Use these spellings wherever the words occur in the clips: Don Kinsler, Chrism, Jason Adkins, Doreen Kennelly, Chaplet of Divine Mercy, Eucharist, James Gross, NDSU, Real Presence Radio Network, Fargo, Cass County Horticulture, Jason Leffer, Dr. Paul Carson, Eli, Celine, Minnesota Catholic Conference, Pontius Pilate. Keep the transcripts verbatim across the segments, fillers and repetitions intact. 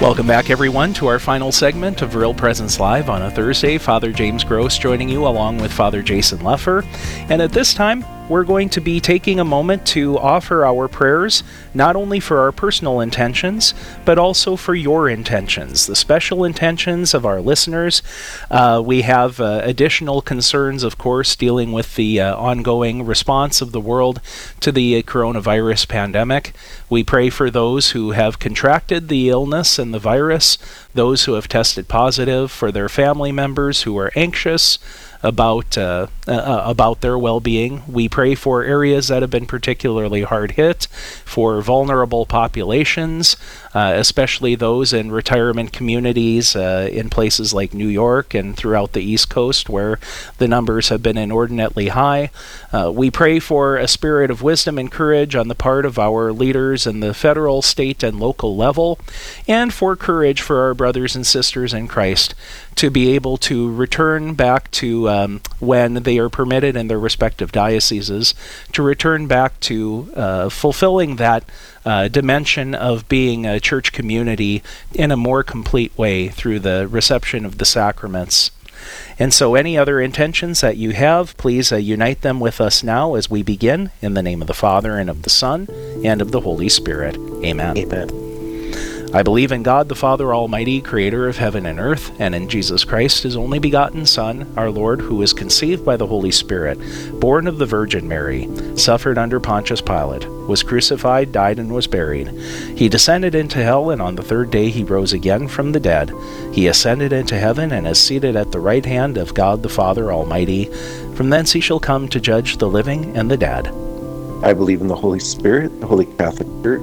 Welcome back, everyone, to our final segment of Real Presence Live on a Thursday. Father James Gross joining you along with Father Jason Leffer. And at this time, we're going to be taking a moment to offer our prayers, not only for our personal intentions, but also for your intentions, the special intentions of our listeners. Uh, we have uh, additional concerns, of course, dealing with the uh, ongoing response of the world to the coronavirus pandemic. We pray for those who have contracted the illness and the virus, those who have tested positive, for their family members who are anxious about uh, uh, about their well-being. We pray for areas that have been particularly hard hit, for vulnerable populations, uh, especially those in retirement communities uh, in places like New York and throughout the East Coast, where the numbers have been inordinately high. Uh, we pray for a spirit of wisdom and courage on the part of our leaders in the federal, state, and local level, and for courage for our brothers and sisters in Christ to be able to return back to, um, when they are permitted in their respective dioceses, to return back to uh, fulfilling that uh, dimension of being a church community in a more complete way through the reception of the sacraments. And so any other intentions that you have, please uh, unite them with us now as we begin, in the name of the Father, and of the Son, and of the Holy Spirit. Amen. Amen. I believe in God, the Father Almighty, creator of heaven and earth, and in Jesus Christ, his only begotten Son, our Lord, who was conceived by the Holy Spirit, born of the Virgin Mary, suffered under Pontius Pilate, was crucified, died, and was buried. He descended into hell, and on the third day he rose again from the dead. He ascended into heaven and is seated at the right hand of God, the Father Almighty. From thence he shall come to judge the living and the dead. I believe in the Holy Spirit, the Holy Catholic Church,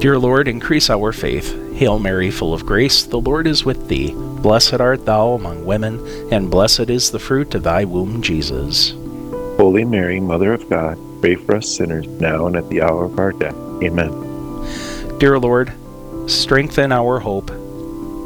Dear Lord, increase our faith. Hail Mary, full of grace, the Lord is with thee. Blessed art thou among women, and blessed is the fruit of thy womb, Jesus. Holy Mary, Mother of God, pray for us sinners now and at the hour of our death. Amen. Dear Lord, strengthen our hope.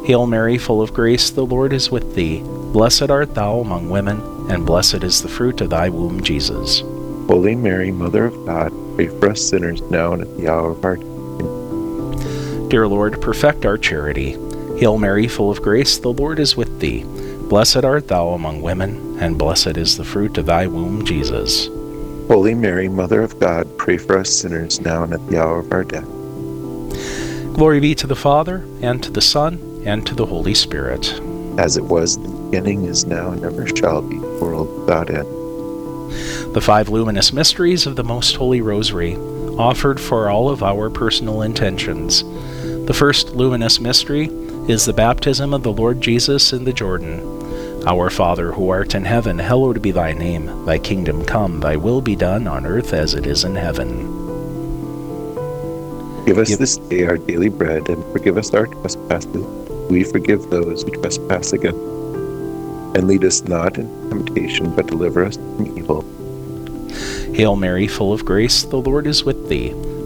Hail Mary, full of grace, the Lord is with thee. Blessed art thou among women, and blessed is the fruit of thy womb, Jesus. Holy Mary, Mother of God, pray for us sinners now and at the hour of our death. Dear Lord, perfect our charity. Hail Mary, full of grace, the Lord is with thee. Blessed art thou among women, and blessed is the fruit of thy womb, Jesus. Holy Mary, Mother of God, pray for us sinners now and at the hour of our death. Glory be to the Father, and to the Son, and to the Holy Spirit. As it was in the beginning, is now, and ever shall be, world without end. The five luminous mysteries of the Most Holy Rosary, offered for all of our personal intentions. The first luminous mystery is the baptism of the Lord Jesus in the Jordan. Our Father, who art in heaven, hallowed be thy name. Thy kingdom come, thy will be done on earth as it is in heaven. Give us Give- this day our daily bread, and forgive us our trespasses. We forgive those who trespass against us. And lead us not into temptation, but deliver us from evil. Hail Mary, full of grace, the Lord is with thee.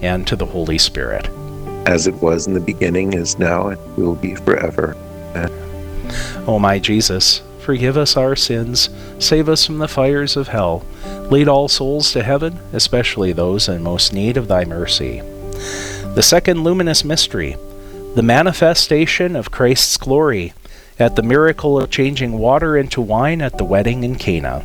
and to the Holy Spirit. As it was in the beginning, is now, and will be forever. Amen. O my Jesus, forgive us our sins, save us from the fires of hell, lead all souls to heaven, especially those in most need of thy mercy. The second luminous mystery, the manifestation of Christ's glory at the miracle of changing water into wine at the wedding in Cana.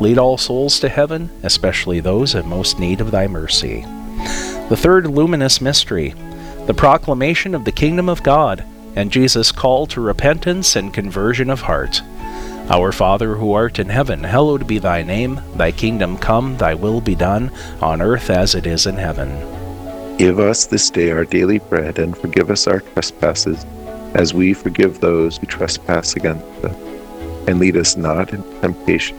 lead all souls to heaven, especially those in most need of thy mercy. The third luminous mystery, the proclamation of the kingdom of God, and Jesus' call to repentance and conversion of heart. Our Father, who art in heaven, hallowed be thy name. Thy kingdom come, thy will be done, on earth as it is in heaven. Give us this day our daily bread, and forgive us our trespasses, as we forgive those who trespass against us. And lead us not into temptation,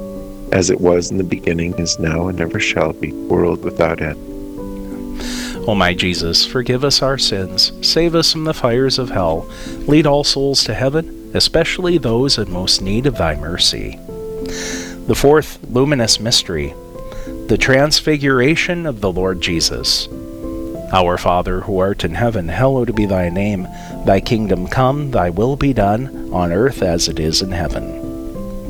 As it was in the beginning, is now, and ever shall be, world without end. O my Jesus, forgive us our sins, save us from the fires of hell, lead all souls to heaven, especially those in most need of thy mercy. The fourth luminous mystery, the transfiguration of the Lord Jesus. Our Father, who art in heaven, hallowed be thy name. Thy kingdom come, thy will be done, on earth as it is in heaven.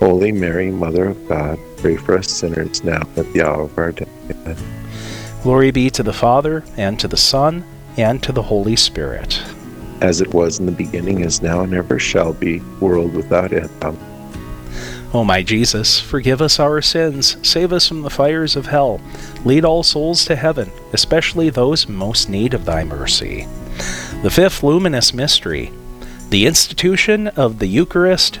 Holy Mary, Mother of God, pray for us sinners now and at the hour of our death. Amen. Glory be to the Father, and to the Son, and to the Holy Spirit. As it was in the beginning, is now, and ever shall be, world without end. Amen. O my Jesus, forgive us our sins, save us from the fires of hell, lead all souls to heaven, especially those in most need of thy mercy. The fifth luminous mystery, the institution of the Eucharist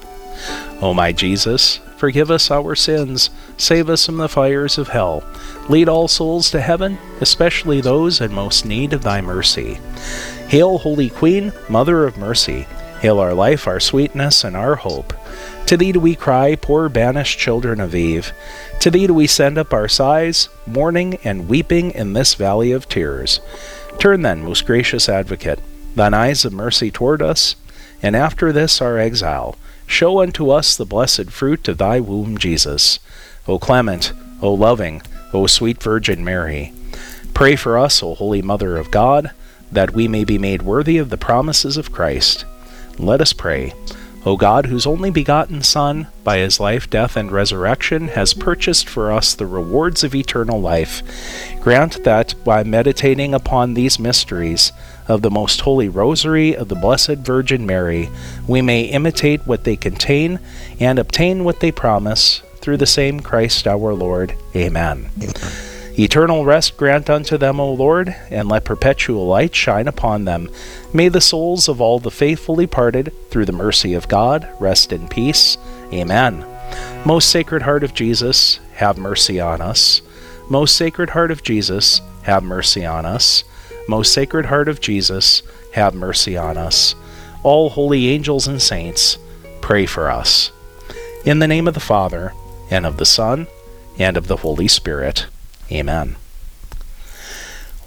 O my Jesus, forgive us our sins, save us from the fires of hell. Lead all souls to heaven, especially those in most need of thy mercy. Hail, Holy Queen, Mother of Mercy. Hail our life, our sweetness, and our hope. To thee do we cry, poor banished children of Eve. To thee do we send up our sighs, mourning and weeping in this valley of tears. Turn then, most gracious Advocate, thine eyes of mercy toward us, and after this our exile, show unto us the blessed fruit of thy womb, Jesus. O clement, O loving, O sweet Virgin Mary, pray for us, O Holy Mother of God, that we may be made worthy of the promises of Christ. Let us pray. O God, whose only begotten Son, by his life, death, and resurrection, has purchased for us the rewards of eternal life, grant that, by meditating upon these mysteries of the Most Holy Rosary of the Blessed Virgin Mary, we may imitate what they contain and obtain what they promise, through the same Christ our Lord. Amen. Amen. Eternal rest grant unto them, O Lord, and let perpetual light shine upon them. May the souls of all the faithful departed, through the mercy of God, rest in peace. Amen. Most Sacred Heart of Jesus, have mercy on us. Most Sacred Heart of Jesus, have mercy on us. Most Sacred Heart of Jesus, have mercy on us. All holy angels and saints, pray for us. In the name of the Father, and of the Son, and of the Holy Spirit. Amen.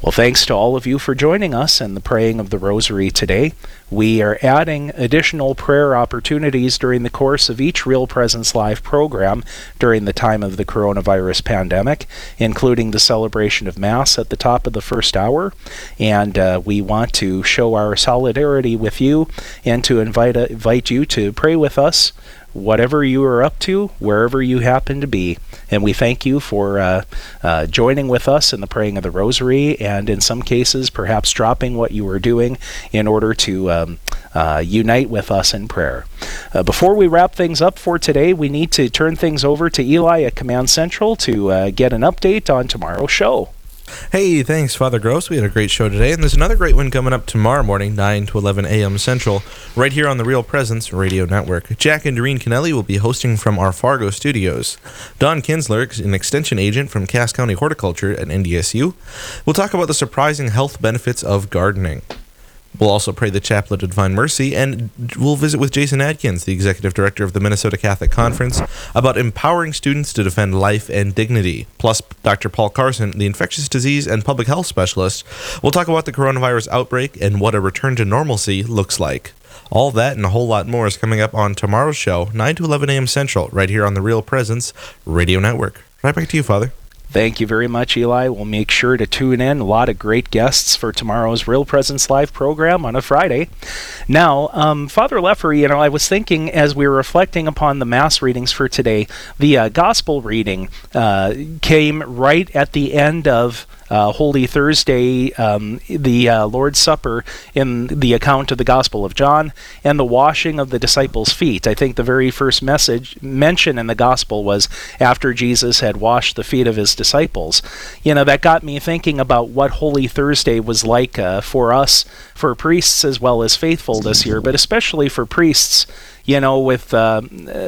Well, thanks to all of you for joining us in the praying of the Rosary today. We are adding additional prayer opportunities during the course of each Real Presence Live program during the time of the coronavirus pandemic, including the celebration of Mass at the top of the first hour. And uh, we want to show our solidarity with you and to invite uh, invite you to pray with us, whatever you are up to, wherever you happen to be. And we thank you for uh, uh, joining with us in the praying of the Rosary, and in some cases perhaps dropping what you were doing in order to um, uh, unite with us in prayer. Uh, before we wrap things up for today, we need to turn things over to Eli at Command Central to uh, get an update on tomorrow's show. Hey, thanks, Father Gross. We had a great show today, and there's another great one coming up tomorrow morning, nine to eleven a.m. Central, right here on the Real Presence Radio Network. Jack and Doreen Kennelly will be hosting from our Fargo studios. Don Kinsler, an extension agent from Cass County Horticulture at N D S U, will talk about the surprising health benefits of gardening. We'll also pray the Chaplet of Divine Mercy, and we'll visit with Jason Adkins, the Executive Director of the Minnesota Catholic Conference, about empowering students to defend life and dignity. Plus, Doctor Paul Carson, the Infectious Disease and Public Health Specialist, will talk about the coronavirus outbreak and what a return to normalcy looks like. All that and a whole lot more is coming up on tomorrow's show, nine to eleven a.m. Central, right here on the Real Presence Radio Network. Right back to you, Father. Thank you very much, Eli. We'll make sure to tune in. A lot of great guests for tomorrow's Real Presence Live program on a Friday. Now, um, Father Leffer, you know, I was thinking as we were reflecting upon the Mass readings for today, the uh, Gospel reading uh, came right at the end of Uh, Holy Thursday, um, the uh, Lord's Supper in the account of the Gospel of John, and the washing of the disciples' feet. I think the very first message mention in the Gospel was after Jesus had washed the feet of his disciples. You know, that got me thinking about what Holy Thursday was like uh, for us, for priests as well as faithful this year, but especially for priests. You know, with uh,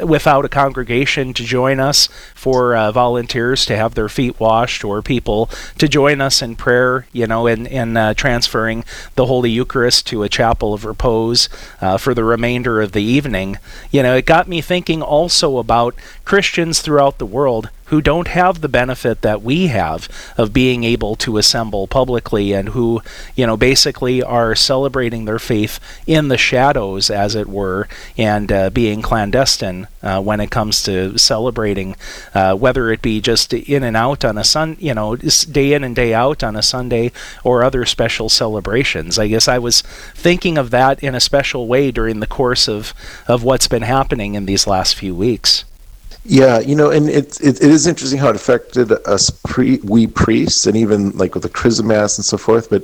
without a congregation to join us, for uh, volunteers to have their feet washed, or people to join us in prayer, you know, in, in uh, transferring the Holy Eucharist to a chapel of repose uh, for the remainder of the evening. You know, it got me thinking also about Christians throughout the world who don't have the benefit that we have of being able to assemble publicly, and who, you know, basically are celebrating their faith in the shadows, as it were, and uh, being clandestine uh, when it comes to celebrating, uh, whether it be just in and out on a sun, you know, day in and day out on a Sunday, or other special celebrations. I guess I was thinking of that in a special way during the course of, of what's been happening in these last few weeks. Yeah, you know, and it, it it is interesting how it affected us, pre, we priests, and even like with the Chrism Mass and so forth. But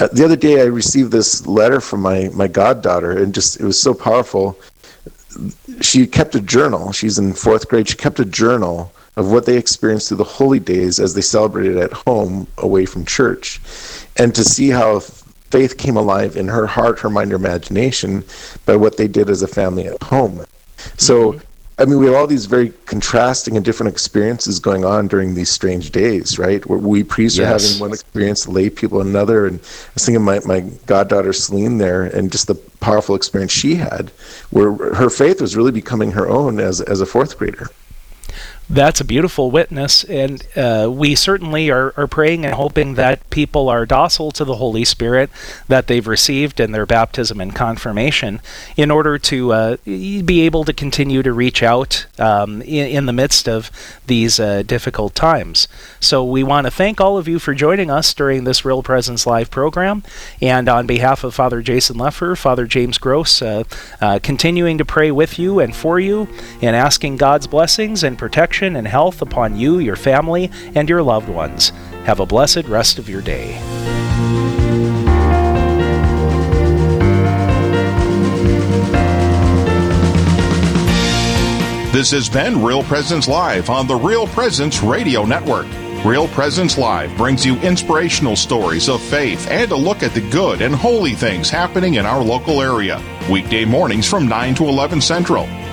uh, the other day I received this letter from my, my goddaughter, and just, it was so powerful. She kept a journal. She's in fourth grade. She kept a journal of what they experienced through the Holy Days as they celebrated at home, away from church. And to see how faith came alive in her heart, her mind, her imagination by what they did as a family at home. So... Mm-hmm. I mean, we have all these very contrasting and different experiences going on during these strange days, right? Where we priests yes. are having one experience, lay people another. And I was thinking of my, my goddaughter Celine there, and just the powerful experience she had, where her faith was really becoming her own as as a fourth grader. That's a beautiful witness, and uh, we certainly are, are praying and hoping that people are docile to the Holy Spirit that they've received in their baptism and confirmation, in order to uh, be able to continue to reach out um, in, in the midst of these uh, difficult times. So we want to thank all of you for joining us during this Real Presence Live program, and on behalf of Father Jason Leffer, Father James Gross, uh, uh, continuing to pray with you and for you, and asking God's blessings and protection and health upon you, your family, and your loved ones. Have a blessed rest of your day. This has been Real Presence Live on the Real Presence Radio Network. Real Presence Live brings you inspirational stories of faith and a look at the good and holy things happening in our local area. Weekday mornings from nine to eleven Central.